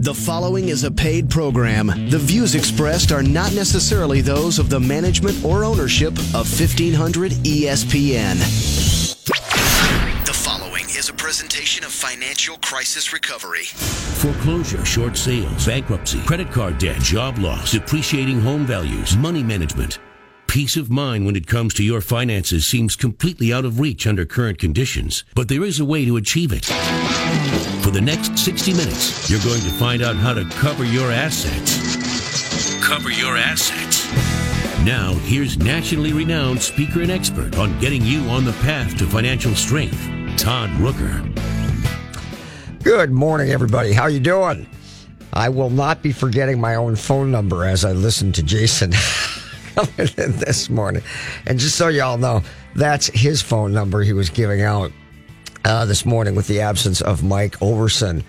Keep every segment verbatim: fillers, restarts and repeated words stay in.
The following is a paid program. The views expressed are not necessarily those of the management or ownership of fifteen hundred E S P N. The following is a presentation of Financial Crisis Recovery. Foreclosure, short sales, bankruptcy, credit card debt, job loss, depreciating home values, money management. Peace of mind when it comes to your finances seems completely out of reach under current conditions, but there is a way to achieve it. For the next sixty minutes, you're going to find out how to cover your assets. Cover your assets. Now, here's nationally renowned speaker and expert on getting you on the path to financial strength, Todd Rooker. Good morning, everybody. How you doing? I will not be forgetting my own phone number as I listen to Jason this morning. And just so y'all know, that's his phone number he was giving out uh, this morning with the absence of Mike Overson.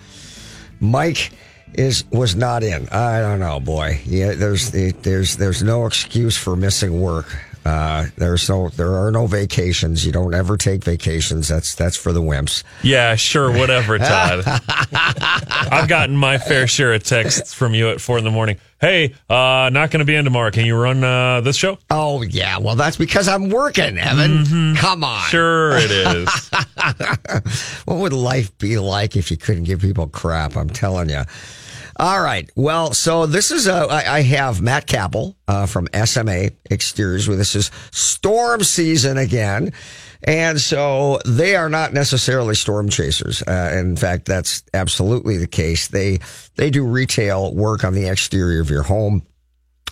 Mike is was not in. I don't know, boy. Yeah, there's there's there's no excuse for missing work. Uh, there's no, there are no vacations. You don't ever take vacations. That's that's for the wimps. Yeah, sure, whatever, Todd. I've gotten my fair share of texts from you at four in the morning. Hey, uh, not going to be in tomorrow. Can you run uh, this show? Oh yeah, well that's because I'm working, Evan. Mm-hmm. Come on, sure it is. What would life be like if you couldn't give people crap? I'm telling you. All right. Well, so this is, a, I, I have Matt Cappel uh, from S M A Exteriors with us. This is storm season again. And so they are not necessarily storm chasers. Uh, in fact, that's absolutely the case. They, they do retail work on the exterior of your home.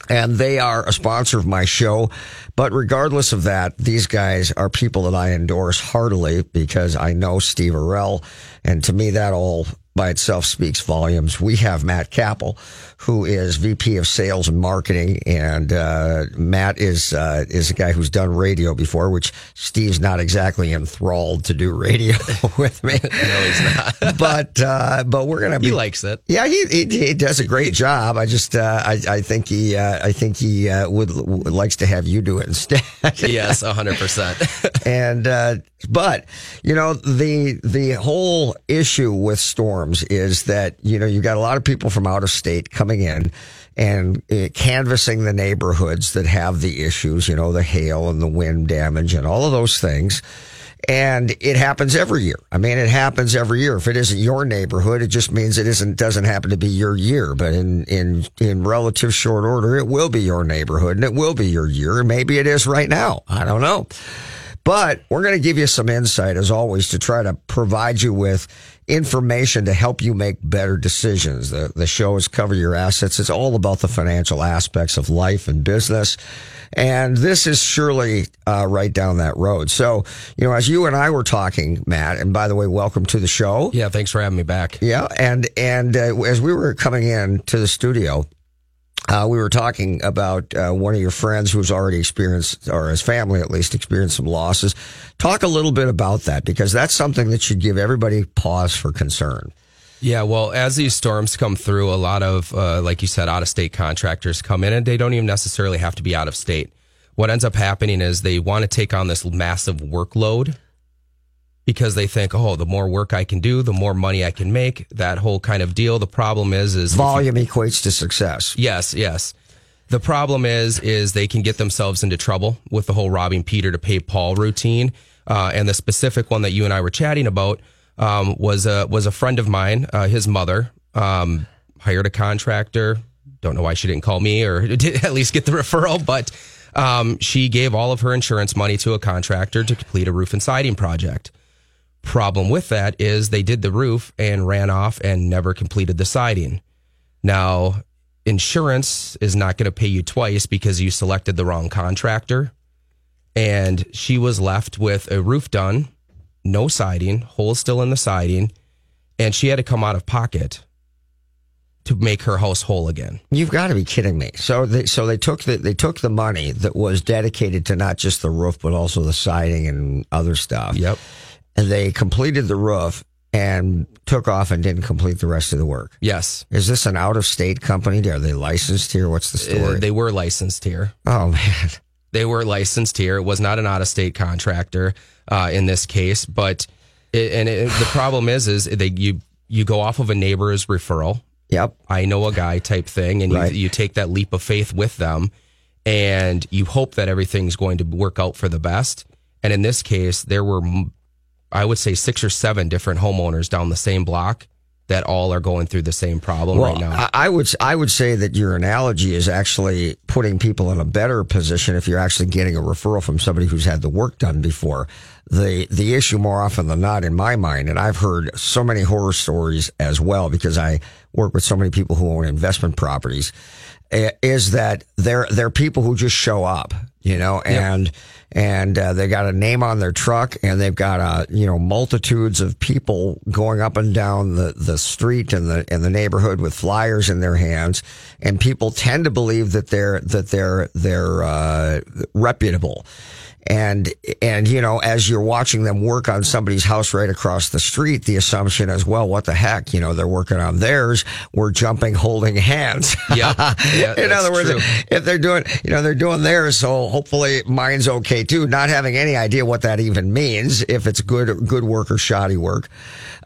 And they are a sponsor of my show. But regardless of that, these guys are people that I endorse heartily because I know Steve Orrell. And to me, that all by itself speaks volumes. We have Matt Cappel, who is V P of Sales and Marketing. And uh, Matt is uh, is a guy who's done radio before, which Steve's not exactly enthralled to do radio with me. No, he's not. But uh, but we're gonna be. He likes it. Yeah, he he, he does a great job. I just uh, I I think he uh, I think he uh, would, would likes to have you do it instead. Yes, a hundred percent. And uh, but you know the the whole issue with storms is that, you know, you've got a lot of people from out of state coming in and uh, canvassing the neighborhoods that have the issues, you know, the hail and the wind damage and all of those things. And it happens every year. I mean, it happens every year. If it isn't your neighborhood, it just means it isn't, doesn't happen to be your year. But in, in, in relative short order, it will be your neighborhood and it will be your year. Maybe it is right now. I don't know. But we're going to give you some insight, as always, to try to provide you with information to help you make better decisions. The, the show is Cover Your Assets. It's all about the financial aspects of life and business. And this is surely uh, right down that road. So, you know, as you and I were talking, Matt, and by the way, welcome to the show. Yeah, thanks for having me back. Yeah, and, and uh, as we were coming in to the studio, Uh, we were talking about uh, one of your friends who's already experienced, or his family at least, experienced some losses. Talk a little bit about that, because that's something that should give everybody pause for concern. Yeah, well, as these storms come through, a lot of, uh, like you said, out-of-state contractors come in, and they don't even necessarily have to be out of state. What ends up happening is they want to take on this massive workload because they think, oh, the more work I can do, the more money I can make, that whole kind of deal. The problem is, is volume you, equates to success. Yes, yes. The problem is, is they can get themselves into trouble with the whole robbing Peter to pay Paul routine. Uh, and the specific one that you and I were chatting about um, was a was a friend of mine. Uh, his mother um, hired a contractor. Don't know why she didn't call me or did at least get the referral, but um, she gave all of her insurance money to a contractor to complete a roof and siding project. Problem with that is they did the roof and ran off and never completed the siding. Now, insurance is not going to pay you twice because you selected the wrong contractor. And she was left with a roof done, no siding, holes still in the siding, and she had to come out of pocket to make her house whole again. You've got to be kidding me. So they, so they took the, they took the money that was dedicated to not just the roof, but also the siding and other stuff. Yep. And they completed the roof and took off and didn't complete the rest of the work. Yes. Is this an out-of-state company? Are they licensed here? What's the story? Uh, they were licensed here. Oh, man. They were licensed here. It was not an out-of-state contractor uh, in this case. But it, and it, the problem is, is they you you go off of a neighbor's referral. Yep. I know a guy type thing. And right. you, you take that leap of faith with them and you hope that everything's going to work out for the best. And in this case, there were, I would say, six or seven different homeowners down the same block that all are going through the same problem well, right now. I would I would say that your analogy is actually putting people in a better position if you're actually getting a referral from somebody who's had the work done before. The the issue more often than not in my mind, and I've heard so many horror stories as well because I work with so many people who own investment properties, is that they're, they're people who just show up, you know, and yep. and uh, they got a name on their truck and they've got, uh, you know, multitudes of people going up and down the, the street and the and the neighborhood with flyers in their hands. And people tend to believe that they're that they're they're uh, reputable. And, and, you know, as you're watching them work on somebody's house right across the street, the assumption is, well, what the heck? You know, they're working on theirs. We're jumping, holding hands. Yeah. yeah in other words, true. if they're doing, you know, they're doing theirs. So hopefully mine's okay too. Not having any idea what that even means, if it's good, good work or shoddy work.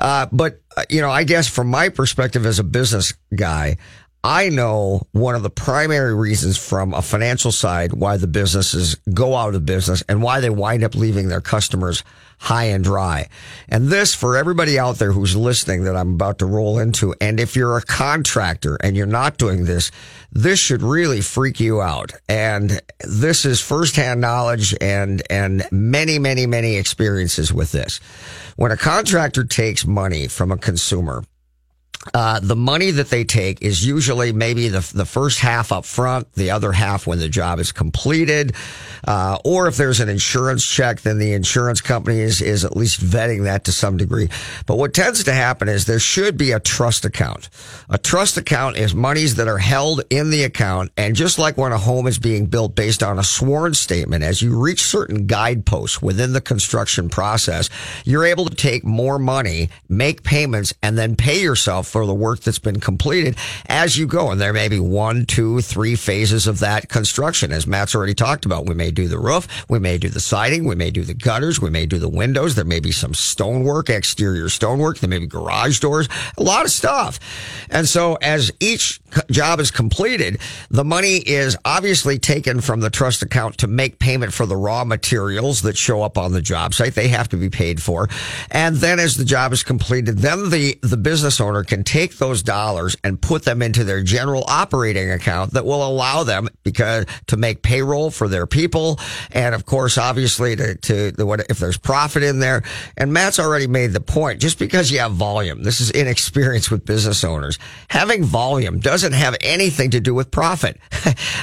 Uh, but, you know, I guess from my perspective as a business guy, I know one of the primary reasons from a financial side why the businesses go out of business and why they wind up leaving their customers high and dry. And this, for everybody out there who's listening that I'm about to roll into, and if you're a contractor and you're not doing this, this should really freak you out. And this is firsthand knowledge and, and many, many, many experiences with this. When a contractor takes money from a consumer, Uh, the money that they take is usually maybe the the first half up front, the other half when the job is completed. Uh, or if there's an insurance check, then the insurance company is, is at least vetting that to some degree. But what tends to happen is there should be a trust account. A trust account is monies that are held in the account. And just like when a home is being built based on a sworn statement, as you reach certain guideposts within the construction process, you're able to take more money, make payments, and then pay yourself for the work that's been completed as you go. And there may be one, two, three phases of that construction. As Matt's already talked about, we may do the roof, we may do the siding, we may do the gutters, we may do the windows. There may be some stonework, exterior stonework. There may be garage doors, a lot of stuff. And so as each job is completed, the money is obviously taken from the trust account to make payment for the raw materials that show up on the job site. They have to be paid for. And then as the job is completed, then the, the business owner can can take those dollars and put them into their general operating account that will allow them because to make payroll for their people. And of course, obviously to, to the, what, if there's profit in there. And Matt's already made the point, just because you have volume, this is inexperience with business owners. Having volume doesn't have anything to do with profit.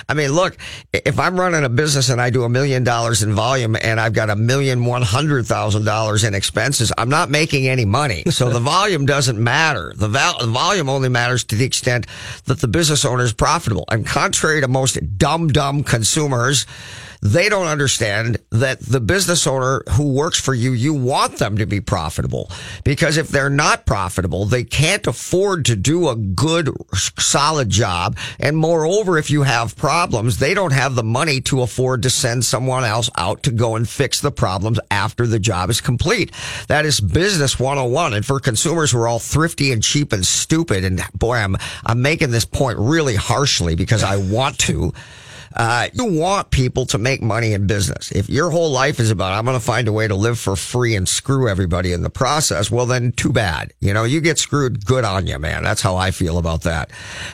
I mean, look, if I'm running a business and I do a million dollars in volume and I've got a million one hundred thousand dollars in expenses, I'm not making any money. So the volume doesn't matter. The The volume only matters to the extent that the business owner is profitable. And contrary to most dumb, dumb consumers, they don't understand that the business owner who works for you, you want them to be profitable. Because if they're not profitable, they can't afford to do a good, solid job. And moreover, if you have problems, they don't have the money to afford to send someone else out to go and fix the problems after the job is complete. That is business one oh one. And for consumers who are all thrifty and cheap and stupid, and boy, I'm, I'm making this point really harshly because I want to. Uh, you want people to make money in business. If your whole life is about, I'm going to find a way to live for free and screw everybody in the process, well, then too bad. You know, you get screwed, good on you, man. That's how I feel about that.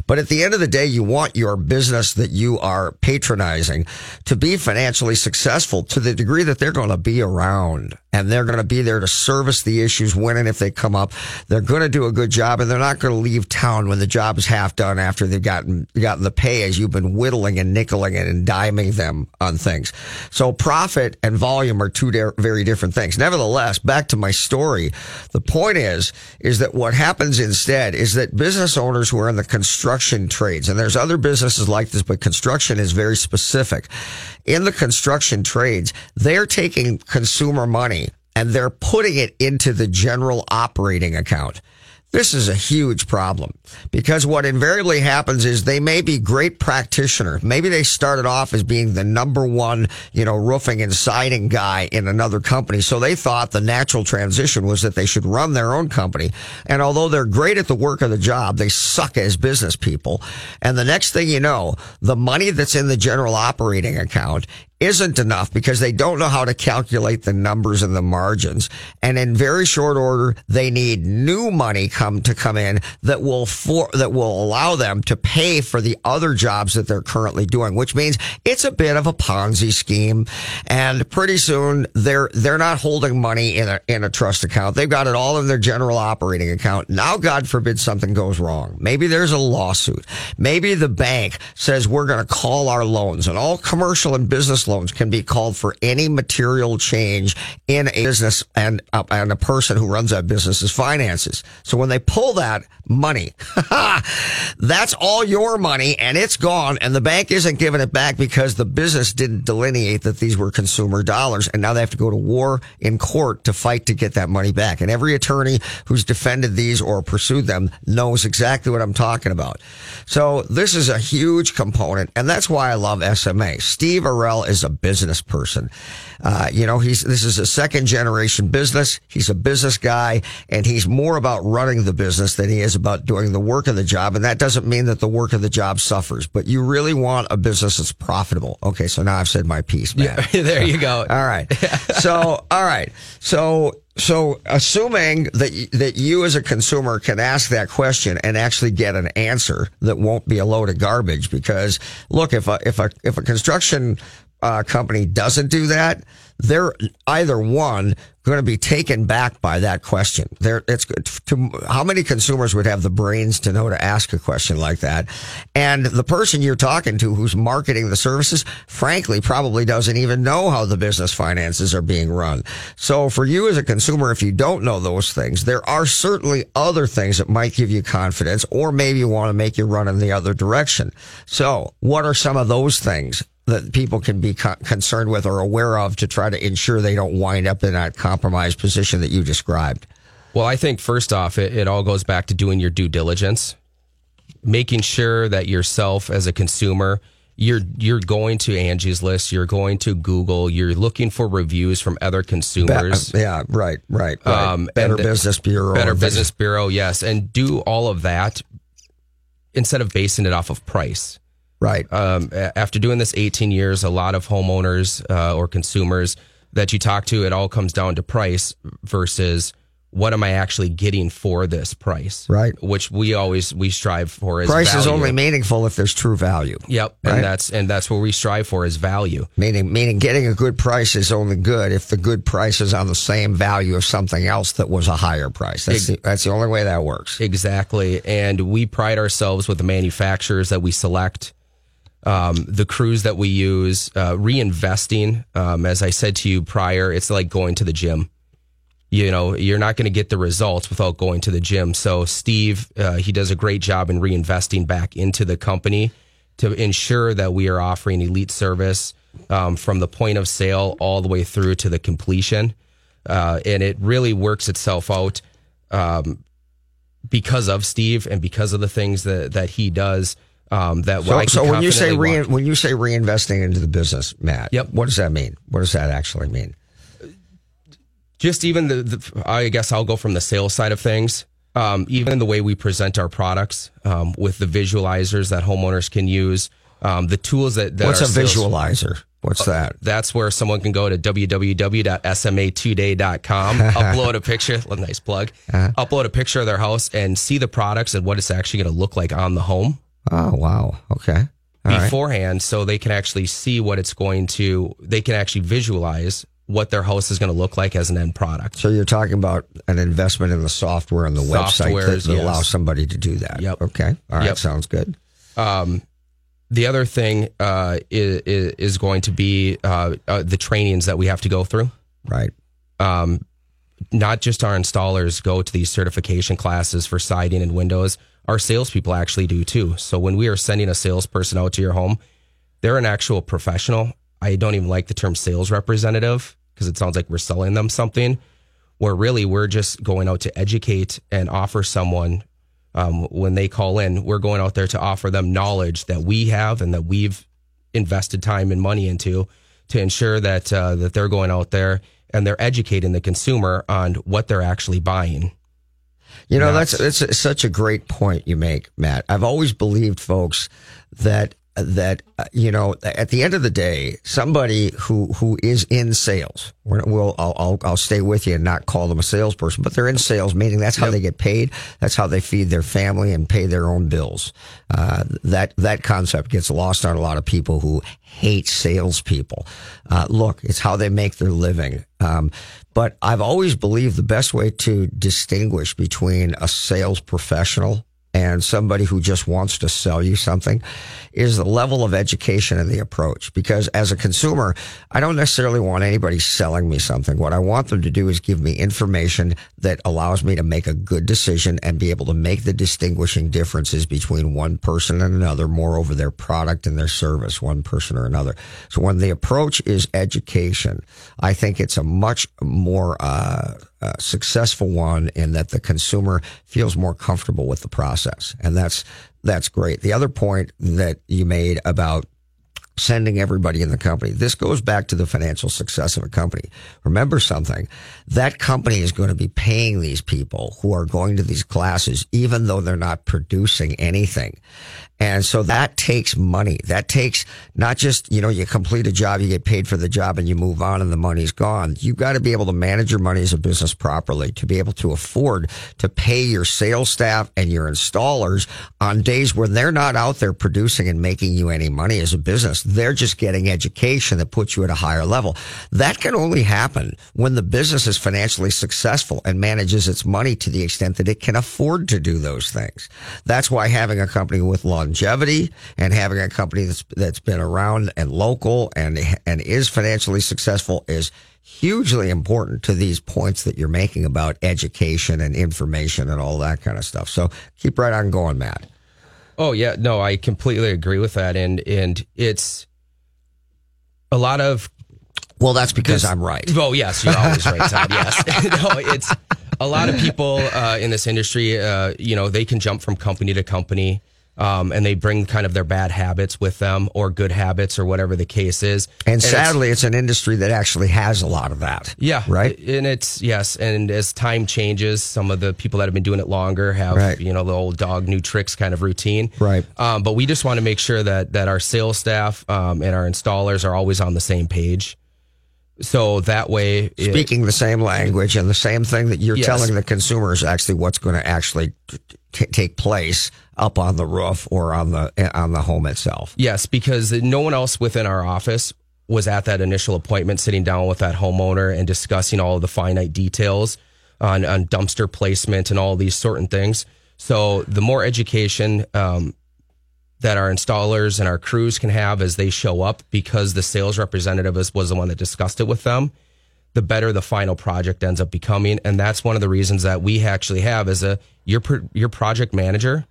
But at the end of the day, you want your business that you are patronizing to be financially successful to the degree that they're going to be around. And they're going to be there to service the issues when and if they come up. They're going to do a good job, and they're not going to leave town when the job is half done after they've gotten gotten the pay as you've been whittling and nickeling it and diming them on things. So profit and volume are two de- very different things. Nevertheless, back to my story, the point is, is that what happens instead is that business owners who are in the construction trades, and there's other businesses like this, but construction is very specific. In the construction trades, they're taking consumer money and they're putting it into the general operating account. This is a huge problem, because what invariably happens is they may be great practitioners. Maybe they started off as being the number one, you know, roofing and siding guy in another company. So they thought the natural transition was that they should run their own company. And although they're great at the work of the job, they suck as business people. And the next thing you know, the money that's in the general operating account isn't enough because they don't know how to calculate the numbers and the margins. And in very short order, they need new money come to come in that will for, that will allow them to pay for the other jobs that they're currently doing, which means it's a bit of a Ponzi scheme. And pretty soon they're, they're not holding money in a, in a trust account. They've got it all in their general operating account. Now, God forbid something goes wrong. Maybe there's a lawsuit. Maybe the bank says we're going to call our loans, and all commercial and business loans can be called for any material change in a business and, uh, and a person who runs that business's finances. So when they pull that money, that's all your money and it's gone, and the bank isn't giving it back because the business didn't delineate that these were consumer dollars, and now they have to go to war in court to fight to get that money back. And every attorney who's defended these or pursued them knows exactly what I'm talking about. So this is a huge component, and that's why I love S M A. Steve Orrell is a business person. Uh, you know, he's, this is a second generation business. He's a business guy, and he's more about running the business than he is about doing the work of the job. And that doesn't mean that the work of the job suffers, but you really want a business that's profitable. Okay. So now I've said my piece, man. Yeah, there you go. All right. So, all right. So, So assuming that that you as a consumer can ask that question and actually get an answer that won't be a load of garbage, because look, if a if a if a construction uh, company doesn't do that, they're either one going to be taken back by that question. There, it's to, how many consumers would have the brains to know to ask a question like that? And the person you're talking to, who's marketing the services, frankly, probably doesn't even know how the business finances are being run. So for you as a consumer, if you don't know those things, there are certainly other things that might give you confidence, or maybe you want to make you run in the other direction. So what are some of those things that people can be co- concerned with or aware of to try to ensure they don't wind up in that compromised position that you described? Well, I think first off, it, it all goes back to doing your due diligence, making sure that yourself as a consumer, you're you're going to Angie's List, you're going to Google, you're looking for reviews from other consumers. Be- yeah, right, right, right. Um, Better Business Bureau. Better Business Bureau, yes. And do all of that instead of basing it off of price. Right. Um, after doing this eighteen years, a lot of homeowners uh, or consumers that you talk to, it all comes down to price versus what am I actually getting for this price? Right. Which we always we strive for is price value. Is only meaningful if there's true value. Yep. Right? And that's and that's what we strive for is value. Meaning meaning getting a good price is only good if the good price is on the same value of something else that was a higher price. That's Ex- the, that's the only way that works. Exactly. And we pride ourselves with the manufacturers that we select. Um, the crews that we use, uh, reinvesting, um, as I said to you prior, it's like going to the gym. You know, you're not going to get the results without going to the gym. So Steve, uh, he does a great job in reinvesting back into the company to ensure that we are offering elite service um, from the point of sale all the way through to the completion. Uh, and it really works itself out um, because of Steve and because of the things that, that he does. Um, that so, so when you say re- when you say reinvesting into the business, Matt, yep. What does that mean? What does that actually mean? Just even the, the I guess I'll go from the sales side of things. Um, even the way we present our products um, with the visualizers that homeowners can use, um, the tools that, that what's a sales, visualizer? What's uh, that? That's where someone can go to w w w dot s m a two day dot com, upload a picture, a nice plug, uh-huh. upload a picture of their house and see the products and what it's actually going to look like on the home. Oh, wow. Okay. All beforehand, right. So they can actually see what it's going to, they can actually visualize what their house is going to look like as an end product. So you're talking about an investment in the software and the Softwares, website that, that yes. allows somebody to do that. Yep. Okay. All right. Yep. Sounds good. Um, the other thing uh, is, is going to be uh, uh, the trainings that we have to go through. Right. Um, not just our installers go to these certification classes for siding and windows. Our salespeople actually do too. So when we are sending a salesperson out to your home, they're an actual professional. I don't even like the term sales representative because it sounds like we're selling them something. where really we're just going out to educate and offer someone um, when they call in, we're going out there to offer them knowledge that we have and that we've invested time and money into to ensure that uh, that they're going out there and they're educating the consumer on what they're actually buying. You know, that's, that's that's such a great point you make, Matt. I've always believed, folks, that that uh, you know, at the end of the day, somebody who, who is in sales, we'll I'll, I'll I'll stay with you and not call them a salesperson, but they're in sales, meaning that's how yep. they get paid, that's how they feed their family and pay their own bills. Uh, that that concept gets lost on a lot of people who hate salespeople. Uh, look, it's how they make their living. Um, but I've always believed the best way to distinguish between a sales professional and somebody who just wants to sell you something is the level of education and the approach. Because as a consumer, I don't necessarily want anybody selling me something. What I want them to do is give me information that allows me to make a good decision and be able to make the distinguishing differences between one person and another, moreover their product and their service, one person or another. So when the approach is education, I think it's a much more uh Uh, successful one, in that the consumer feels more comfortable with the process. And that's, that's great. The other point that you made about sending everybody in the company, this goes back to the financial success of a company. Remember something, that company is going to be paying these people who are going to these classes, even though they're not producing anything. And so that takes money. That takes not just, you know, you complete a job, you get paid for the job and you move on and the money's gone. You've got to be able to manage your money as a business properly to be able to afford to pay your sales staff and your installers on days when they're not out there producing and making you any money as a business. They're just getting education that puts you at a higher level. That can only happen when the business is financially successful and manages its money to the extent that it can afford to do those things. That's why having a company with longevity longevity and having a company that's that's been around and local and and is financially successful is hugely important to these points that you're making about education and information and all that kind of stuff. So keep right on going, Matt. Oh yeah, no, I completely agree with that, and and it's a lot of well, that's because this, I'm right. Oh yes, you're always right, Todd. Yes, no, it's a lot of people uh, in this industry. Uh, you know, they can jump from company to company. Um, and they bring kind of their bad habits with them, or good habits, or whatever the case is. And, and sadly, it's, it's an industry that actually has a lot of that. Yeah. Right. And it's, yes. And as time changes, some of the people that have been doing it longer have, right. you know, the old dog, new tricks kind of routine. Right. Um, but we just want to make sure that, that our sales staff um, and our installers are always on the same page. So that way, speaking it, the same language and the same thing that you're yes. telling the consumer is actually what's going to actually t- take place up on the roof or on the on the home itself. Yes, because no one else within our office was at that initial appointment, sitting down with that homeowner and discussing all of the finite details on, on dumpster placement and all these certain things. So the more education um, that our installers and our crews can have as they show up, because the sales representative was the one that discussed it with them, the better the final project ends up becoming. And that's one of the reasons that we actually have as a your your project manager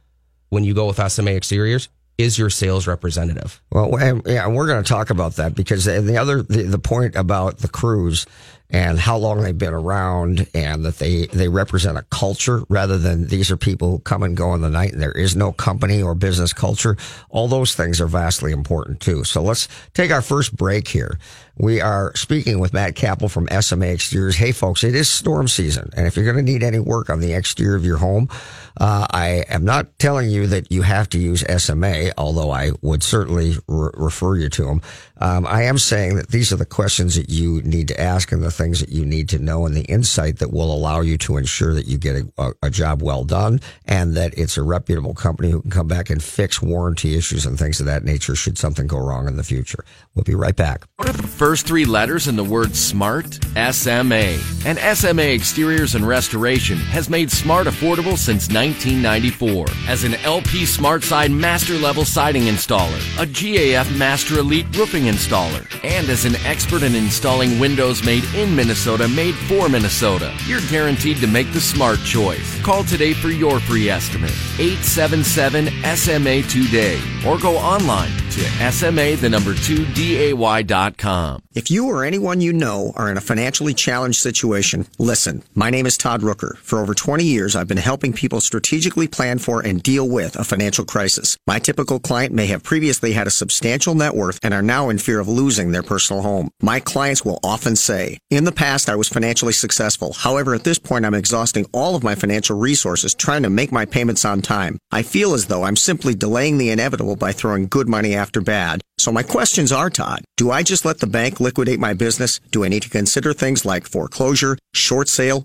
when you go with S M A Exteriors is your sales representative. Well, and, yeah, and we're going to talk about that, because the other the, the point about the crews and how long they've been around, and that they, they represent a culture rather than these are people who come and go in the night and there is no company or business culture. All those things are vastly important too. So let's take our first break here. We are speaking with Matt Cappel from S M A Exteriors. Hey folks, it is storm season, and if you're going to need any work on the exterior of your home, uh, I am not telling you that you have to use S M A, although I would certainly re- refer you to them. Um, I am saying that these are the questions that you need to ask and the things that you need to know and the insight that will allow you to ensure that you get a, a job well done, and that it's a reputable company who can come back and fix warranty issues and things of that nature should something go wrong in the future. We'll be right back. First three letters in the word SMART, S M A. And S M A Exteriors and Restoration has made SMART affordable since nineteen ninety-four as an L P SmartSide Master Level Siding Installer, a G A F Master Elite Roofing Installer, and as an expert in installing windows made in Minnesota, made for Minnesota. You're guaranteed to make the smart choice. Call today for your free estimate, eight seven seven S M A today, or go online to S M A, the number two, D A Y dot com. If you or anyone you know are in a financially challenged situation, listen. My name is Todd Rooker. For over twenty years, I've been helping people strategically plan for and deal with a financial crisis. My typical client may have previously had a substantial net worth and are now in fear of losing their personal home. My clients will often say, in the past, I was financially successful. However, at this point, I'm exhausting all of my financial resources trying to make my payments on time. I feel as though I'm simply delaying the inevitable by throwing good money after bad. So my questions are, Todd, do I just let the bank liquidate my business? Do I need to consider things like foreclosure, short sale,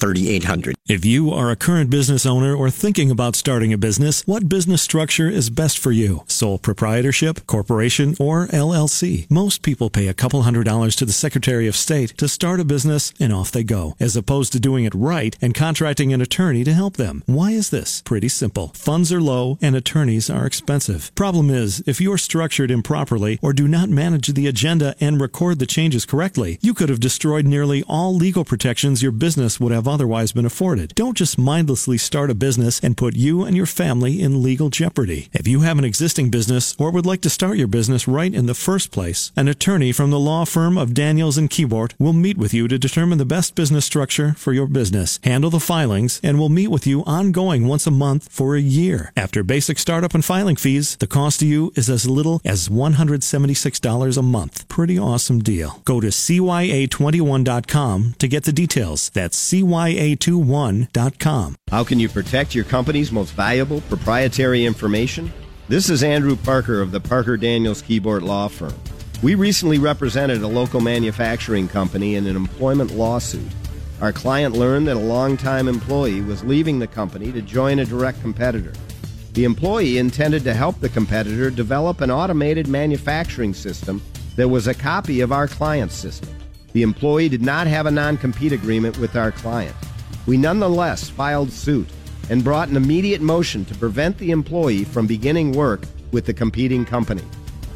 thirty-eight hundred. If you are a current business owner or thinking about starting a business, what business structure is best for you? Sole proprietorship, corporation, or L L C? Most people pay a couple hundred dollars to the Secretary of State to start a business and off they go, as opposed to doing it right and contracting an attorney to help them. Why is this? Pretty simple. Funds are low and attorneys are expensive. Problem is, if you're structured improperly or do not manage the agenda and record the changes correctly, you could have destroyed nearly all legal protections your business would have otherwise been afforded. Don't just mindlessly start a business and put you and your family in legal jeopardy. If you have an existing business or would like to start your business right in the first place, an attorney from the law firm of Daniels and Keyboard will meet with you to determine the best business structure for your business, handle the filings, and will meet with you ongoing once a month for a year. After basic startup and filing fees, the cost to you is as little as one hundred seventy-six dollars a month. Pretty awesome deal. Go to C Y A twenty-one dot com to get the details. That's C Y A twenty-one dot com. Y A twenty-one dot com. How can you protect your company's most valuable proprietary information? This is Andrew Parker of the Parker Daniels Keyboard Law Firm. We recently represented a local manufacturing company in an employment lawsuit. Our client learned that a longtime employee was leaving the company to join a direct competitor. The employee intended to help the competitor develop an automated manufacturing system that was a copy of our client's system. The employee did not have a non-compete agreement with our client. We nonetheless filed suit and brought an immediate motion to prevent the employee from beginning work with the competing company.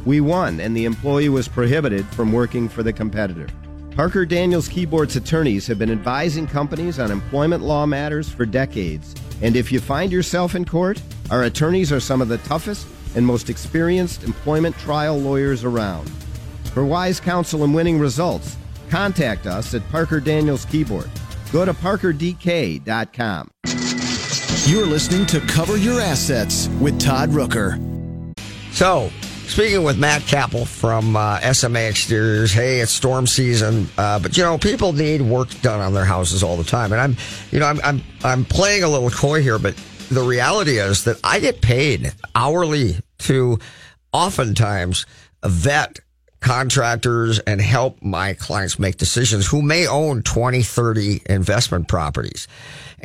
We won, and the employee was prohibited from working for the competitor. Parker Daniels Keyboard's attorneys have been advising companies on employment law matters for decades, and if you find yourself in court, our attorneys are some of the toughest and most experienced employment trial lawyers around. For wise counsel and winning results, contact us at Parker Daniels Keyboard. Go to parker d k dot com. You're listening to Cover Your Assets with Todd Rooker. So, speaking with Matt Cappel from uh, S M A Exteriors. Hey, it's storm season, uh, but you know people need work done on their houses all the time. And I'm, you know, I'm I'm I'm playing a little coy here, but the reality is that I get paid hourly to oftentimes vet contractors and help my clients make decisions who may own twenty, thirty investment properties.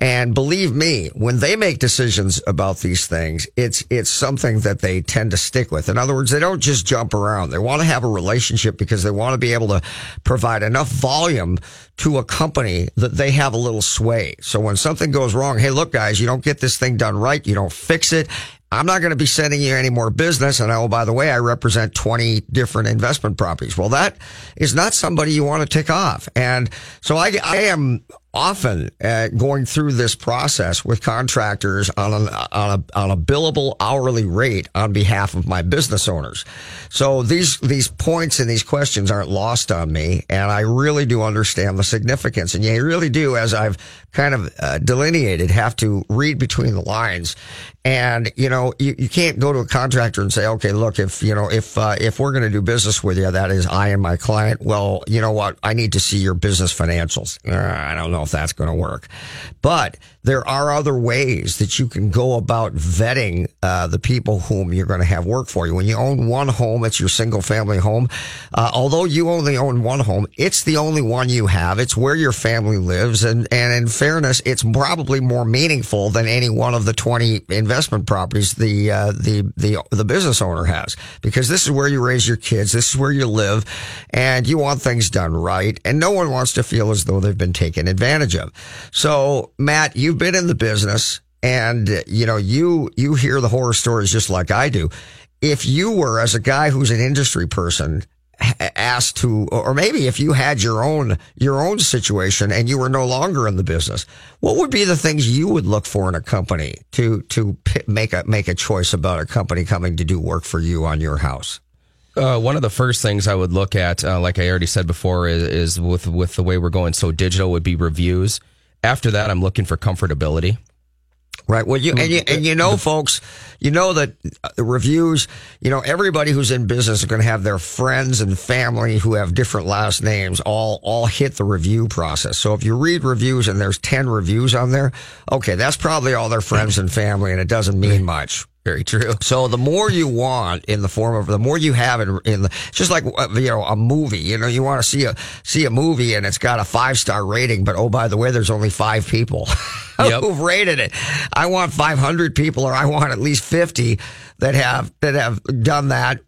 And believe me, when they make decisions about these things, it's it's something that they tend to stick with. In other words, they don't just jump around. They want to have a relationship because they want to be able to provide enough volume to a company that they have a little sway. So when something goes wrong, hey, look, guys, you don't get this thing done right, you don't fix it, I'm not going to be sending you any more business. And oh, by the way, I represent twenty different investment properties. Well, that is not somebody you want to tick off. And so I, I am often uh, going through this process with contractors on a, on a, on a billable hourly rate on behalf of my business owners. So these, these points and these questions aren't lost on me. And I really do understand the significance. And you really do, as I've kind of uh, delineated, have to read between the lines. And, you know, you, you can't go to a contractor and say, okay, look, if, you know, if, uh, if we're going to do business with you, that is I and my client, well, you know what? I need to see your business financials. Uh, I don't know if that's going to work. But there are other ways that you can go about vetting uh, the people whom you're going to have work for you. When you own one home, it's your single family home. Uh, although you only own one home, it's the only one you have. It's where your family lives. And, and in fairness, it's probably more meaningful than any one of the twenty investment properties the, uh, the, the, the business owner has, because this is where you raise your kids. This is where you live, and you want things done right. And no one wants to feel as though they've been taken advantage of. So, Matt, you've been in the business, and you know, you, you hear the horror stories just like I do. If you were, as a guy who's an industry person, asked to, or maybe if you had your own, your own situation and you were no longer in the business, what would be the things you would look for in a company to, to make a, make a choice about a company coming to do work for you on your house? Uh, one of the first things I would look at, uh, like I already said before, is, is with, with the way we're going so digital, would be reviews. After that, I'm looking for comfortability. Right. Well, you and you, and you know, folks, you know that the reviews, you know, everybody who's in business are going to have their friends and family who have different last names all all hit the review process. So if you read reviews and there's ten reviews on there, okay, that's probably all their friends and family, and it doesn't mean much. Very true. So the more you want in the form of, the more you have in, in the, just like, you know, a movie, you know, you want to see a, see a movie and it's got a five star rating, but oh, by the way, there's only five people yep. who've rated it. I want five hundred people, or I want at least fifty that have, that have done that.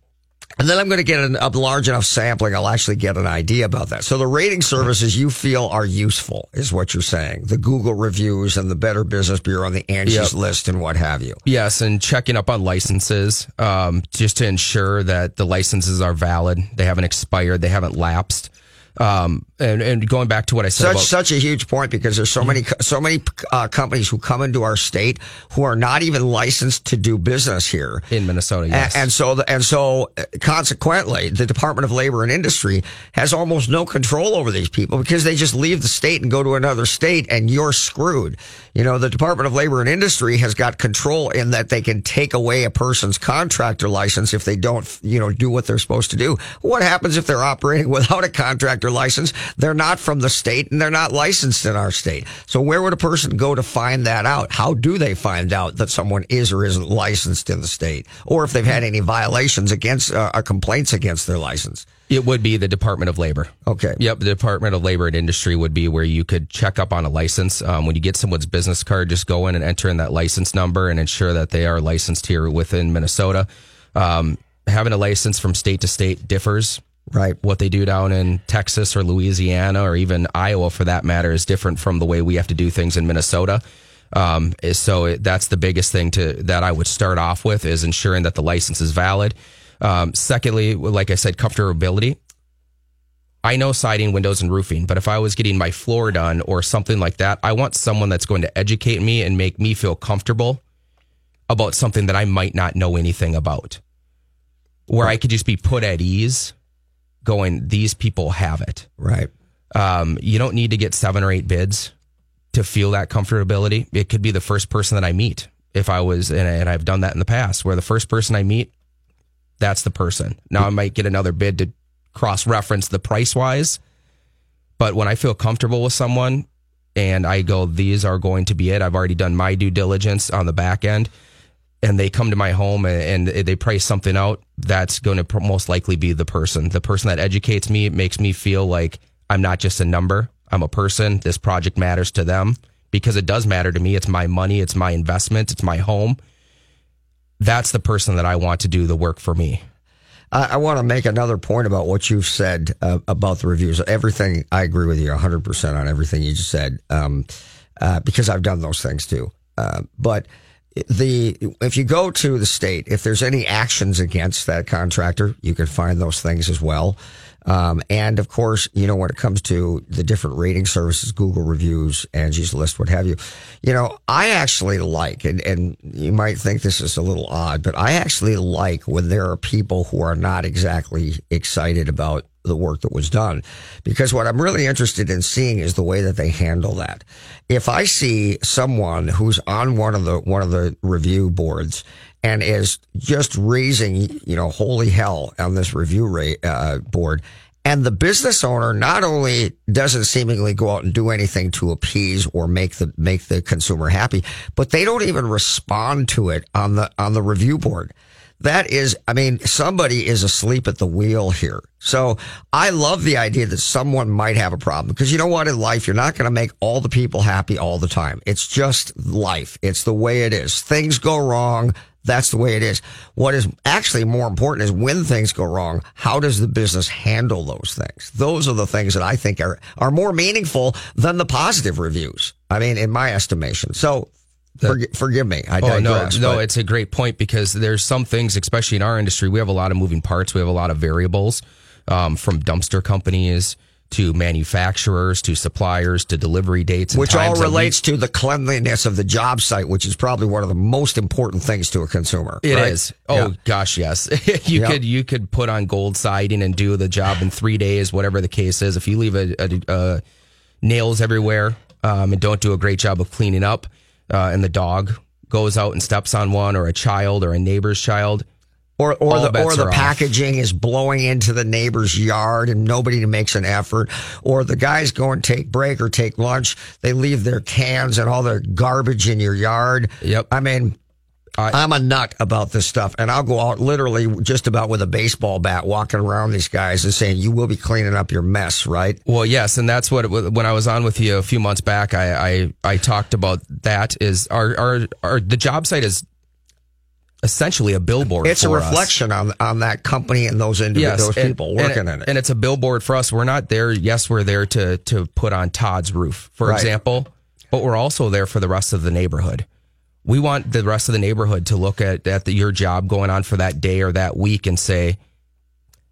And then I'm going to get an, a large enough sampling, I'll actually get an idea about that. So the rating services you feel are useful is what you're saying. The Google reviews and the Better Business Bureau and the Angie's yep. List and what have you. Yes, and checking up on licenses um, just to ensure that the licenses are valid. They haven't expired. They haven't lapsed. Um, and, and going back to what I said such, about... Such a huge point, because there's so many so many uh, companies who come into our state who are not even licensed to do business here. In Minnesota, yes. And, and, so the, and so, consequently, the Department of Labor and Industry has almost no control over these people, because they just leave the state and go to another state, and you're screwed. You know, the Department of Labor and Industry has got control in that they can take away a person's contractor license if they don't, you know, do what they're supposed to do. What happens if they're operating without a contractor license? They're not from the state, and they're not licensed in our state. So where would a person go to find that out? How do they find out that someone is or isn't licensed in the state, or if they've had any violations against uh, or complaints against their license? It would be the Department of Labor. Okay. Yep, the Department of Labor and Industry would be where you could check up on a license. Um, when you get someone's business card, just go in and enter in that license number and ensure that they are licensed here within Minnesota. Um, having a license from state to state differs. Right. What they do down in Texas or Louisiana or even Iowa, for that matter, is different from the way we have to do things in Minnesota. Um, so it, that's the biggest thing to that I would start off with, is ensuring that the license is valid. Um, secondly, like I said, comfortability. I know siding, windows, and roofing, but if I was getting my floor done or something like that, I want someone that's going to educate me and make me feel comfortable about something that I might not know anything about, where I could just be put at ease. Going, these people have it. Right. Um, you don't need to get seven or eight bids to feel that comfortability. It could be the first person that I meet. If I was, and, and I've done that in the past, where the first person I meet, that's the person. Now I might get another bid to cross-reference the price-wise, but when I feel comfortable with someone and I go, these are going to be it, I've already done my due diligence on the back end, and they come to my home and they price something out, that's going to most likely be the person. The person that educates me, it makes me feel like I'm not just a number. I'm a person. This project matters to them, because it does matter to me. It's my money. It's my investment. It's my home. That's the person that I want to do the work for me. I want to make another point about what you've said uh, about the reviews. Everything, I agree with you one hundred percent on everything you just said, um, uh, because I've done those things too. Uh, but... The if you go to the state, if there's any actions against that contractor, you can find those things as well. Um, and of course, you know, when it comes to the different rating services, Google reviews, Angie's List, what have you, you know, I actually like, and, and you might think this is a little odd, but I actually like when there are people who are not exactly excited about the work that was done, because what I'm really interested in seeing is the way that they handle that. If I see someone who's on one of the one of the review boards and is just raising, you know, holy hell on this review rate, uh, board, And the business owner not only doesn't seemingly go out and do anything to appease or make the make the consumer happy, but they don't even respond to it on the on the review board. That is, I mean, somebody is asleep at the wheel here. So I love the idea that someone might have a problem, because you know what? In life, you're not going to make all the people happy all the time. It's just life. It's the way it is. Things go wrong. That's the way it is. What is actually more important is, when things go wrong, how does the business handle those things? Those are the things that I think are, are more meaningful than the positive reviews. I mean, in my estimation. So the, forg- forgive me. I oh, digress, no, but. no, it's a great point, because there's some things, especially in our industry, we have a lot of moving parts. We have a lot of variables, um, from dumpster companies to manufacturers, to suppliers, to delivery dates. And which all relates to the cleanliness of the job site, which is probably one of the most important things to a consumer. It right? is. Oh, yeah. gosh, yes. you yeah. could you could put on gold siding and do the job in three days, whatever the case is. If you leave a, a, a nails everywhere um, and don't do a great job of cleaning up, uh, and the dog goes out and steps on one, or a child or a neighbor's child, Or or All the or the packaging off. is blowing into the neighbor's yard and nobody makes an effort. Or the guys go and take break or take lunch. They leave their cans and all their garbage in your yard. Yep. I mean, I, I'm a nut about this stuff. And I'll go out literally just about with a baseball bat walking around these guys and saying, you will be cleaning up your mess, right? Well, yes. And that's what, it, when I was on with you a few months back, I, I, I talked about that is our, our, our, the job site is essentially a billboard. It's for a reflection us. on on that company and those individuals, yes, and, people working and it, in it. And it's a billboard for us. We're not there. Yes, we're there to to put on Todd's roof, for right. example, but we're also there for the rest of the neighborhood. We want the rest of the neighborhood to look at at the, your job going on for that day or that week and say,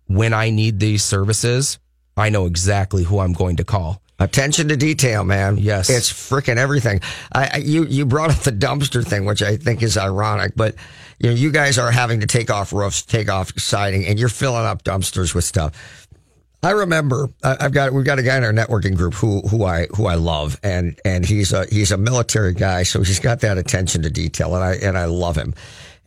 when I need these services, I know exactly who I'm going to call. Attention to detail, man. Yes. It's freaking everything. I, you, you brought up the dumpster thing, which I think is ironic, but you know, you guys are having to take off roofs, take off siding, and you're filling up dumpsters with stuff. I remember I've got, we've got a guy in our networking group who, who I, who I love, and, and he's a, he's a military guy. So he's got that attention to detail, and I, and I love him.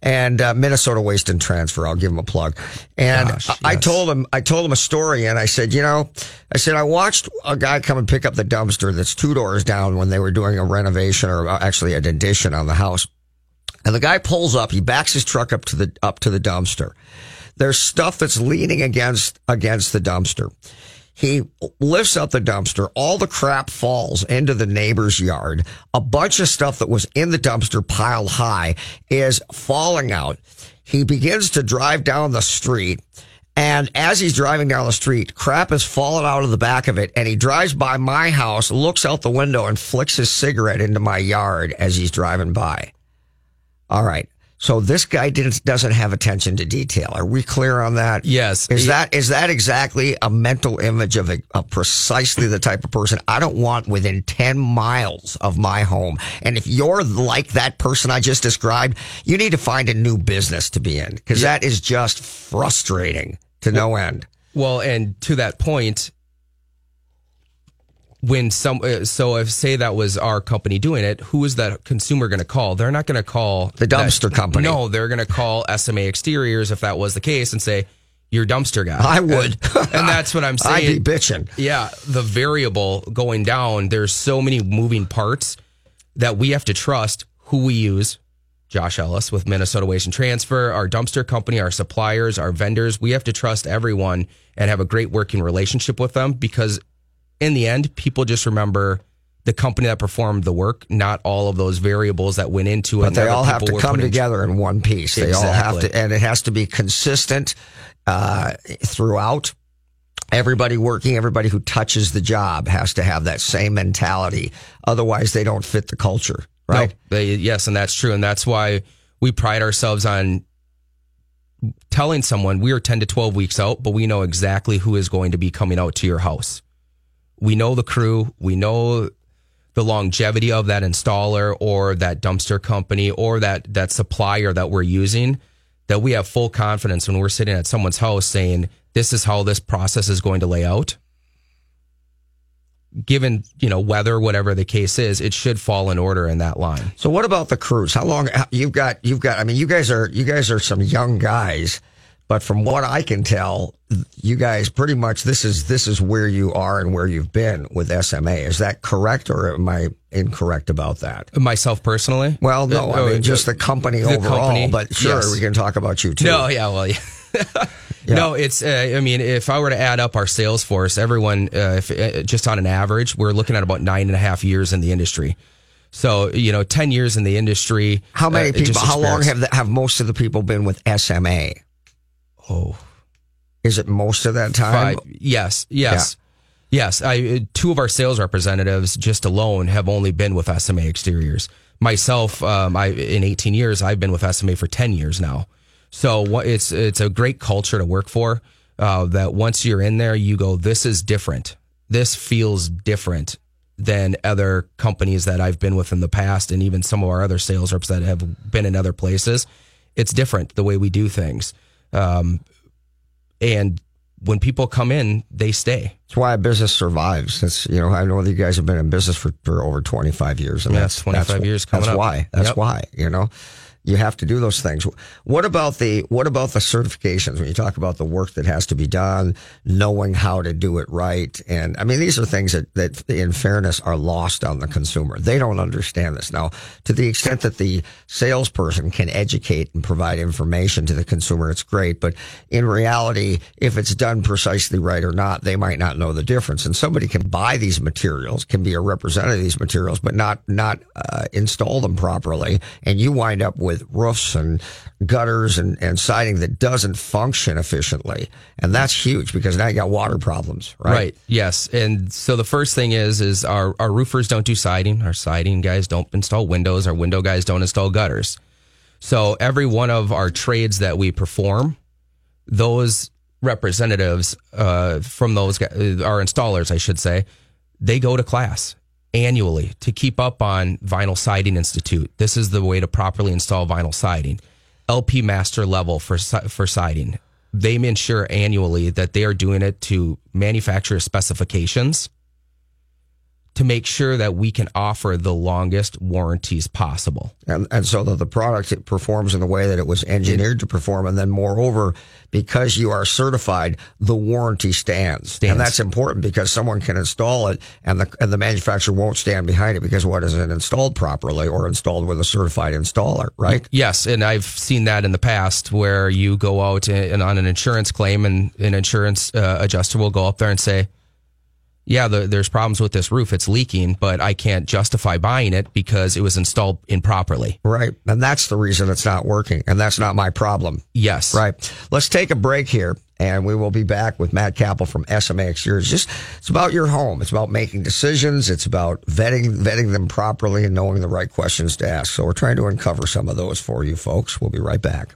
And uh, Minnesota Waste and Transfer, I'll give him a plug. And Gosh, yes. I told him, I told him a story, and I said, you know, I said I watched a guy come and pick up the dumpster that's two doors down when they were doing a renovation, or actually an addition on the house. And the guy pulls up, he backs his truck up to the up to the dumpster. There's stuff that's leaning against against the dumpster. He lifts up the dumpster. All the crap falls into the neighbor's yard. A bunch of stuff that was in the dumpster piled high is falling out. He begins to drive down the street. And as he's driving down the street, crap is falling out of the back of it. And he drives by my house, looks out the window, and flicks his cigarette into my yard as he's driving by. All right. So this guy didn't, doesn't have attention to detail. Are we clear on that? Yes. Is that is that exactly a mental image of, a, of precisely the type of person I don't want within ten miles of my home? And if you're like that person I just described, you need to find a new business to be in, because yeah. that is just frustrating to well, no end. Well, and to that point, when some, so if say that was our company doing it, who is that consumer going to call? They're not going to call the dumpster that, company. No, they're going to call S M A Exteriors if that was the case and say, your dumpster guy. I would. And, and that's what I'm saying. I'd be bitching. Yeah. The variable going down, there's so many moving parts that we have to trust who we use. Josh Ellis with Minnesota Waste and Transfer, our dumpster company, our suppliers, our vendors. We have to trust everyone and have a great working relationship with them, because in the end, people just remember the company that performed the work, not all of those variables that went into it. But they all have to come together in one piece. They all have to, and it has to be consistent uh, throughout. Everybody working, everybody who touches the job has to have that same mentality. Otherwise, they don't fit the culture, right? No, they, yes, and that's true. And that's why we pride ourselves on telling someone we are ten to twelve weeks out, but we know exactly who is going to be coming out to your house. We know the crew. We know the longevity of that installer or that dumpster company or that, that supplier that we're using, that we have full confidence when we're sitting at someone's house saying, this is how this process is going to lay out. Given, you know, weather, whatever the case is, it should fall in order in that line. So what about the crews? How long you've got, you've got, I mean, you guys are, you guys are some young guys. But from what I can tell, you guys pretty much this is this is where you are and where you've been with S M A. Is that correct, or am I incorrect about that? Myself personally? Well, no, uh, I mean, uh, just the company the overall. Company, but sure, yes. We can talk about you too. No, yeah, well, yeah. Yeah. No, it's, uh, I mean, if I were to add up our sales force, everyone, uh, if, uh, just on an average, we're looking at about nine and a half years in the industry. So, you know, ten years in the industry. How many uh, people, how long have the, have most of the people been with S M A? Oh. Is it most of that time? Five, yes, yes, yeah. yes. I, two of our sales representatives just alone have only been with S M A Exteriors. Myself, um, I in eighteen years, I've been with S M A for ten years now. So it's it's a great culture to work for, uh, that once you're in there, you go, this is different. This feels different than other companies that I've been with in the past, and even some of our other sales reps that have been in other places. It's different the way we do things. Um, and when people come in, they stay. That's why a business survives. That's, you know, I know that you guys have been in business for, for over twenty-five years. And yeah, that's twenty-five years coming up. That's why. That's yep. why, you know. You have to do those things. What about the what about the certifications? When you talk about the work that has to be done, knowing how to do it right, and I mean these are things that, that in fairness are lost on the consumer. They don't understand this. Now, to the extent that the salesperson can educate and provide information to the consumer, it's great. But in reality, if it's done precisely right or not, they might not know the difference. And somebody can buy these materials, can be a representative of these materials, but not not uh, install them properly, and you wind up with. with roofs and gutters and, and siding that doesn't function efficiently. And that's huge because now you got water problems, right? Right, yes. And so the first thing is, is our, our roofers don't do siding. Our siding guys don't install windows. Our window guys don't install gutters. So every one of our trades that we perform, those representatives uh, from those guys, our installers, I should say, they go to class annually to keep up on Vinyl Siding Institute. This is the way to properly install vinyl siding. L P Master level for for siding. They ensure annually that they are doing it to manufacturer specifications to make sure that we can offer the longest warranties possible. And, and so that the product, it performs in the way that it was engineered to perform. And then moreover, because you are certified, the warranty stands. stands. And that's important because someone can install it and the and the manufacturer won't stand behind it because what isn't installed properly or installed with a certified installer, right? Yes, and I've seen that in the past where you go out and on an insurance claim and an insurance uh, adjuster will go up there and say, yeah, the, there's problems with this roof. It's leaking, but I can't justify buying it because it was installed improperly. Right. And that's the reason it's not working. And that's not my problem. Yes. Right. Let's take a break here. And we will be back with Matt Cappel from S M A Exteriors. Just, it's about your home. It's about making decisions. It's about vetting vetting them properly and knowing the right questions to ask. So we're trying to uncover some of those for you folks. We'll be right back.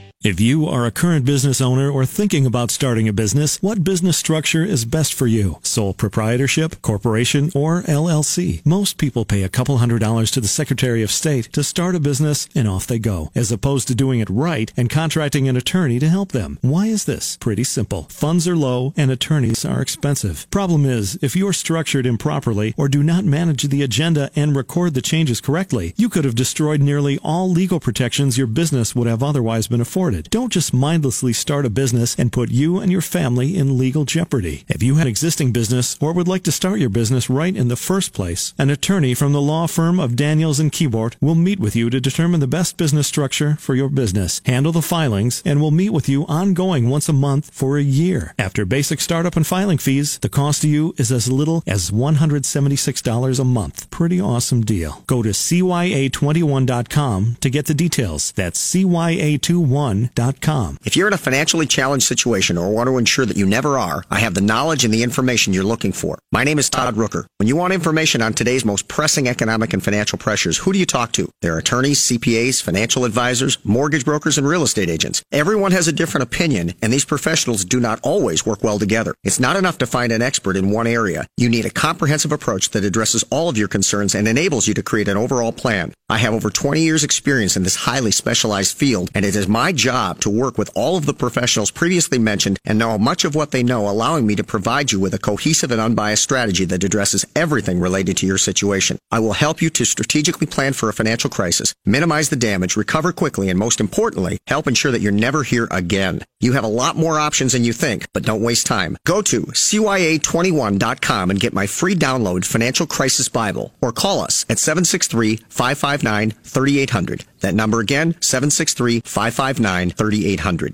If you are a current business owner or thinking about starting a business, what business structure is best for you? Sole proprietorship, corporation, or L L C? Most people pay a couple hundred dollars to the Secretary of State to start a business and off they go, as opposed to doing it right and contracting an attorney to help them. Why is this? Pretty simple. Funds are low and attorneys are expensive. Problem is, if you're structured improperly or do not manage the agenda and record the changes correctly, you could have destroyed nearly all legal protections your business would have otherwise been afforded. Don't just mindlessly start a business and put you and your family in legal jeopardy. If you had an existing business or would like to start your business right in the first place, an attorney from the law firm of Daniels and Keyboard will meet with you to determine the best business structure for your business, handle the filings, and will meet with you ongoing once a month for a year. After basic startup and filing fees, the cost to you is as little as one hundred seventy-six dollars a month. Pretty awesome deal. Go to C Y A twenty-one dot com to get the details. That's C Y A twenty-one. Overson dot com. If you're in a financially challenged situation or want to ensure that you never are, I have the knowledge and the information you're looking for. My name is Todd Rooker. When you want information on today's most pressing economic and financial pressures, who do you talk to? There are attorneys, C P As, financial advisors, mortgage brokers, and real estate agents. Everyone has a different opinion, and these professionals do not always work well together. It's not enough to find an expert in one area. You need a comprehensive approach that addresses all of your concerns and enables you to create an overall plan. I have over twenty years experience in this highly specialized field, and it is my job to work with all of the professionals previously mentioned and know much of what they know, allowing me to provide you with a cohesive and unbiased strategy that addresses everything related to your situation. I will help you to strategically plan for a financial crisis, minimize the damage, recover quickly, and most importantly, help ensure that you're never here again. You have a lot more options than you think, but don't waste time. Go to C Y A twenty-one dot com and get my free download, Financial Crisis Bible, or call us at seven six three, five five nine, three eight zero zero. That number again, seven six three, five five nine, three eight zero zero.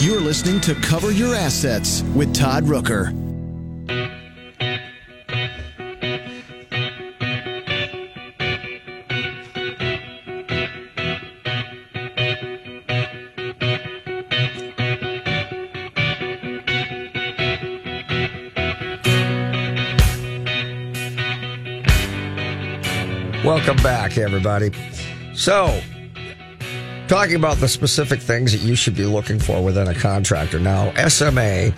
You're listening to Cover Your Assets with Todd Rooker. Welcome back, everybody. So, talking about the specific things that you should be looking for within a contractor. Now, S M A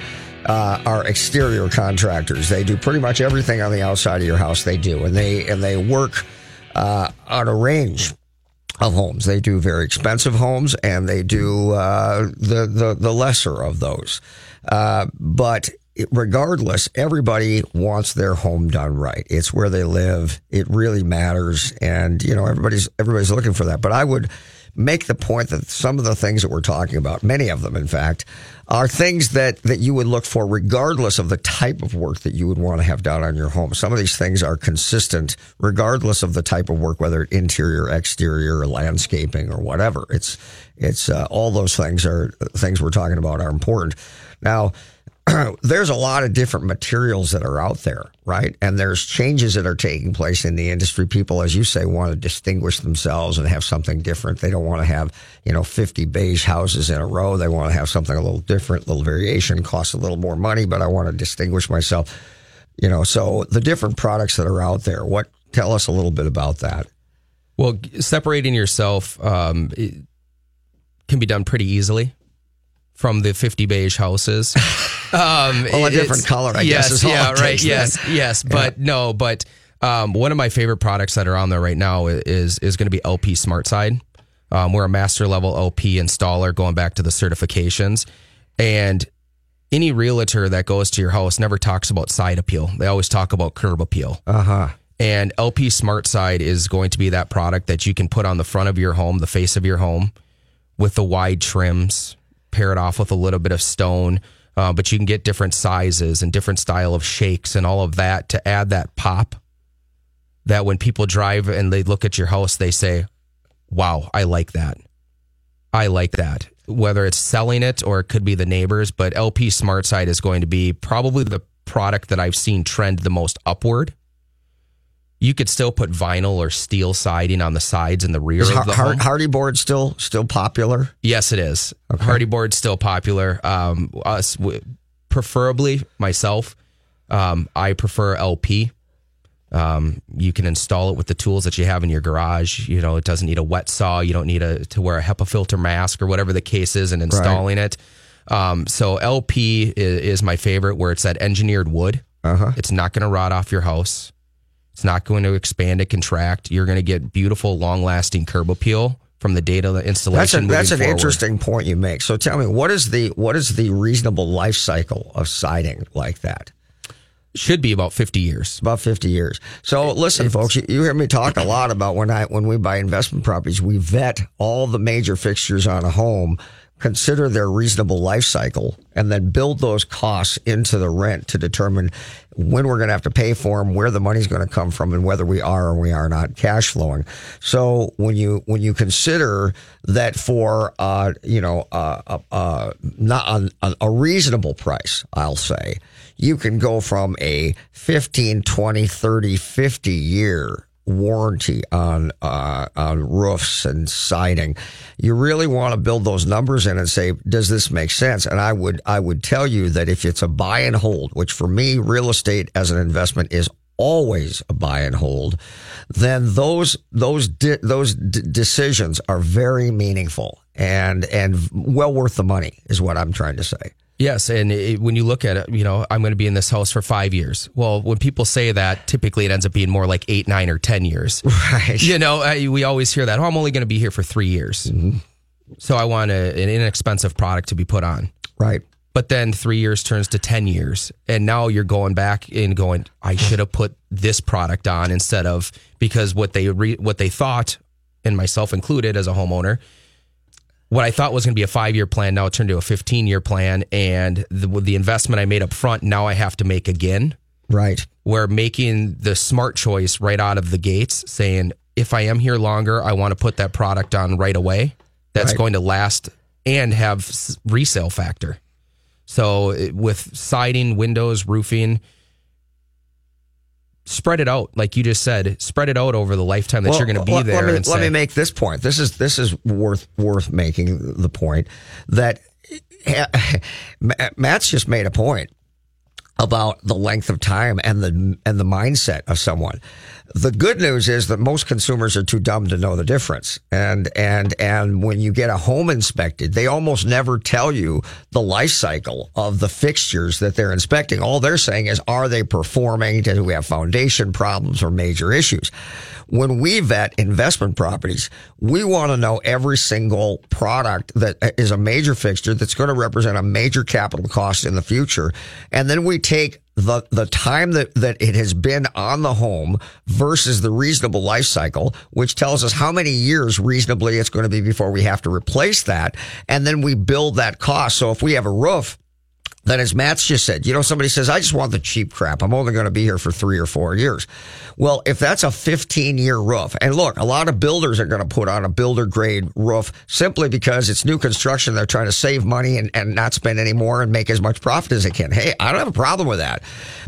uh, are exterior contractors. They do pretty much everything on the outside of your house. They do, and they and they work uh, on a range of homes. They do very expensive homes, and they do uh, the, the the lesser of those. Uh, but regardless, everybody wants their home done right. It's where they live. It really matters, and you know everybody's everybody's looking for that. But I would make the point that some of the things that we're talking about, many of them, in fact, are things that, that you would look for regardless of the type of work that you would want to have done on your home. Some of these things are consistent regardless of the type of work, whether interior, exterior, landscaping, or whatever. It's it's uh, all those things are things we're talking about are important. Now, there's a lot of different materials that are out there, right? And there's changes that are taking place in the industry. People, as you say, want to distinguish themselves and have something different. They don't want to have, you know, fifty beige houses in a row. They want to have something a little different, a little variation, costs a little more money, but I want to distinguish myself. You know, so the different products that are out there, what, tell us a little bit about that. Well, separating yourself um, can be done pretty easily from the fifty beige houses. Um, well, a different color, I yes, guess. Is all yeah, it right. Yes, then. yes, but yeah. no, but um, one of my favorite products that are on there right now is is going to be L P SmartSide. Um, we're a master level L P installer, going back to the certifications. And any realtor that goes to your house never talks about side appeal; they always talk about curb appeal. Uh huh. And L P SmartSide is going to be that product that you can put on the front of your home, the face of your home, with the wide trims. Pair it off with a little bit of stone, uh, but you can get different sizes and different style of shakes and all of that to add that pop that when people drive and they look at your house, they say, wow, I like that. I like that. Whether it's selling it or it could be the neighbors, but L P SmartSide is going to be probably the product that I've seen trend the most upward. You could still put vinyl or steel siding on the sides and the rear is of the home. Hardy board still still popular? Yes, it is. Okay. Hardy board's still popular. Um, us, w- preferably myself, um, I prefer L P. Um, you can install it with the tools that you have in your garage. You know, it doesn't need a wet saw. You don't need a, to wear a HEPA filter mask or whatever the case is in installing right. it. Um, so L P is, is my favorite, where it's that engineered wood. Uh-huh. It's not going to rot off your house. It's not going to expand and contract. You're going to get beautiful, long-lasting curb appeal from the date of the installation. That's, a, that's an interesting point you make. So tell me, what is the what is the reasonable life cycle of siding like that? Should be about fifty years. About fifty years. So listen, it's, folks, you, you hear me talk a lot about when I when we buy investment properties, we vet all the major fixtures on a home, consider their reasonable life cycle, and then build those costs into the rent to determine when we're going to have to pay for them, where the money's going to come from, and whether we are or we are not cash flowing. So when you when you consider that for uh, you know uh, uh, not a, a reasonable price, I'll say, you can go from a fifteen, twenty, thirty, fifty year warranty on uh, on roofs and siding. You really want to build those numbers in and say, does this make sense? And I would I would tell you that if it's a buy and hold, which for me, real estate as an investment is always a buy and hold, then those those de- those de- decisions are very meaningful and and well worth the money is what I'm trying to say. Yes, and it, when you look at it, you know, I'm going to be in this house for five years. Well, when people say that, typically it ends up being more like eight, nine, or ten years. Right. You know, I, we always hear that, oh, I'm only going to be here for three years. Mm-hmm. So I want a, an inexpensive product to be put on. Right. But then three years turns to ten years. And now you're going back and going, I should have put this product on instead of, because what they re, what they thought, and myself included as a homeowner, what I thought was going to be a five-year plan, now it turned to a fifteen-year plan, and the, with the investment I made up front, now I have to make again. Right. We're making the smart choice right out of the gates, saying, if I am here longer, I want to put that product on right away. That's right. Going to last and have resale factor. So with siding, windows, roofing, spread it out, like you just said. Spread it out over the lifetime that well, you're going to be let, there. Let me, and let say, me make this point. This is this is worth worth making the point that Matt's just made a point about the length of time and the and the mindset of someone. The good news is that most consumers are too dumb to know the difference. And and and when you get a home inspected, they almost never tell you the life cycle of the fixtures that they're inspecting. All they're saying is, are they performing? Do we have foundation problems or major issues? When we vet investment properties, we want to know every single product that is a major fixture that's going to represent a major capital cost in the future. And then we take the the time that, that it has been on the home versus the reasonable life cycle, which tells us how many years reasonably it's going to be before we have to replace that. And then we build that cost. So if we have a roof, then as Matt's just said, you know, somebody says, I just want the cheap crap. I'm only going to be here for three or four years. Well, if that's a fifteen-year roof, and look, a lot of builders are going to put on a builder-grade roof simply because it's new construction. They're trying to save money and, and not spend any more and make as much profit as they can. Hey, I don't have a problem with that.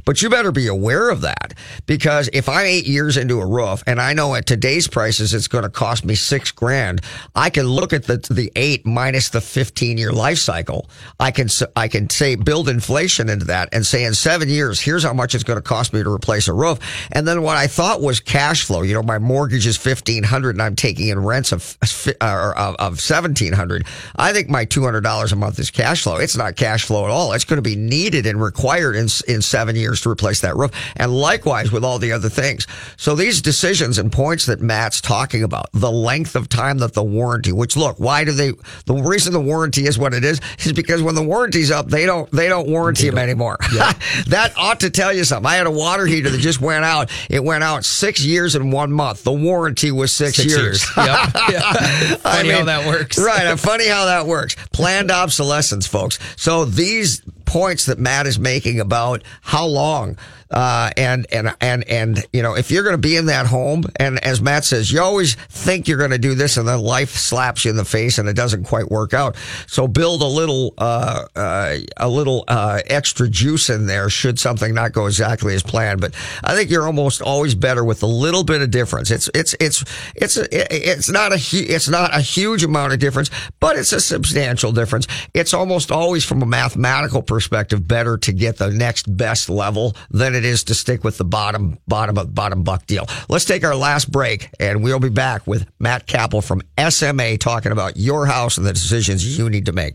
But you better be aware of that, because if I'm eight years into a roof and I know at today's prices it's going to cost me six grand, I can look at the the eight minus the fifteen-year life cycle. I can, I can say, build inflation into that and say, in seven years, here's how much it's going to cost me to replace a roof. And then what I thought was cash flow, you know, my mortgage is fifteen hundred dollars and I'm taking in rents of or of, of seventeen hundred dollars. I think my two hundred dollars a month is cash flow. It's not cash flow at all. It's going to be needed and required in, in seven years to replace that roof. And likewise with all the other things. So these decisions and points that Matt's talking about, the length of time that the warranty, which look, why do they, the reason the warranty is what it is, is because when the warranty's up, they don't, They don't warranty they don't. them anymore. Yeah. That ought to tell you something. I had a water heater that just went out. It went out six years and one month. The warranty was six, six years. years. Yep. Yeah. Funny I mean, how that works. Right. Funny how that works. Planned obsolescence, folks. So these points that Matt is making about how long uh, and, and, and, and, you know, if you're going to be in that home, and as Matt says, you always think you're going to do this and then life slaps you in the face and it doesn't quite work out. So build a little, uh, uh, a little, uh, extra juice in there should something not go exactly as planned. But I think you're almost always better with a little bit of difference. It's, it's, it's, it's, it's not a, hu- it's not a huge amount of difference, but it's a substantial difference. It's almost always from a mathematical perspective better to get the next best level than it it is to stick with the bottom, bottom, bottom buck deal. Let's take our last break, and we'll be back with Matt Cappel from S M A talking about your house and the decisions you need to make.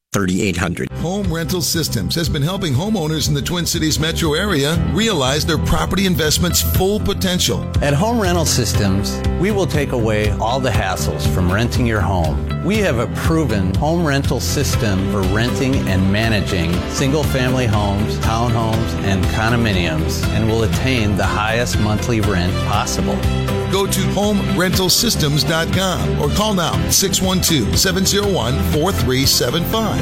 thirty-eight hundred. Home Rental Systems has been helping homeowners in the Twin Cities metro area realize their property investment's full potential. At Home Rental Systems, we will take away all the hassles from renting your home. We have a proven home rental system for renting and managing single-family homes, townhomes, and condominiums, and will attain the highest monthly rent possible. Go to home rental systems dot com or call now six one two, seven zero one, four three seven five.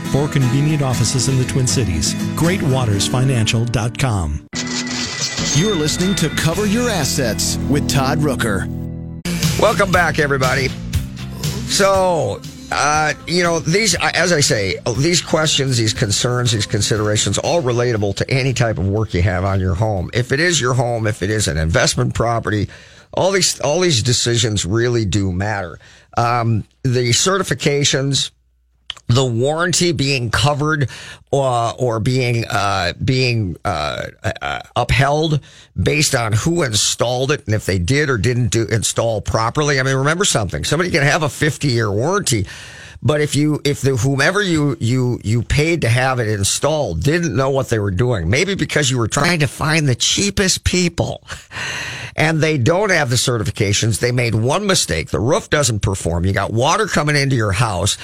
Four convenient offices in the Twin Cities. great waters financial dot com. You're listening to Cover Your Assets with Todd Rooker. Welcome back, everybody. So, uh, you know, these, as I say, these questions, these concerns, these considerations, all relatable to any type of work you have on your home. If it is your home, if it is an investment property, all these, all these decisions really do matter. Um, the certifications, the warranty being covered uh, or being uh, being uh, uh, upheld based on who installed it and if they did or didn't do install properly. I mean, remember something. Somebody can have a fifty-year warranty, but if you if the whomever you you you paid to have it installed didn't know what they were doing, maybe because you were trying to find the cheapest people, and they don't have the certifications. They made one mistake. The roof doesn't perform. You got water coming into your house,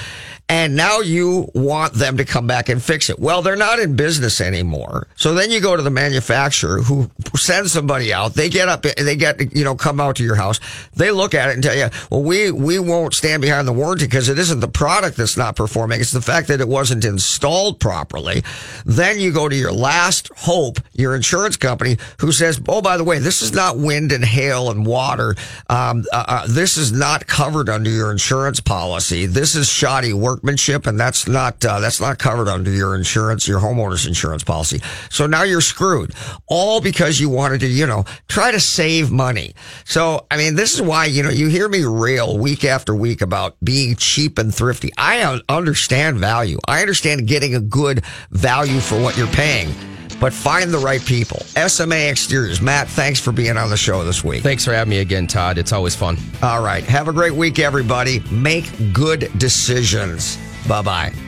and now you want them to come back and fix it. Well, they're not in business anymore. So then you go to the manufacturer who sends somebody out. They get up, they get, you know, come out to your house. They look at it and tell you, well, we, we won't stand behind the warranty because it isn't the product that's not performing. It's the fact that it wasn't installed properly. Then you go to your last hope, your insurance company, who says, oh, by the way, this is not win and hail and water. Um, uh, uh, this is not covered under your insurance policy. This is shoddy workmanship, and that's not uh, that's not covered under your insurance, your homeowner's insurance policy. So now you're screwed, all because you wanted to, you know, try to save money. So I mean, this is why, you know, you hear me rail week after week about being cheap and thrifty. I understand value. I understand getting a good value for what you're paying. but find the right people. S M A Exteriors. Matt, thanks for being on the show this week. Thanks for having me again, Todd. It's always fun. All right. Have a great week, everybody. Make good decisions. Bye-bye.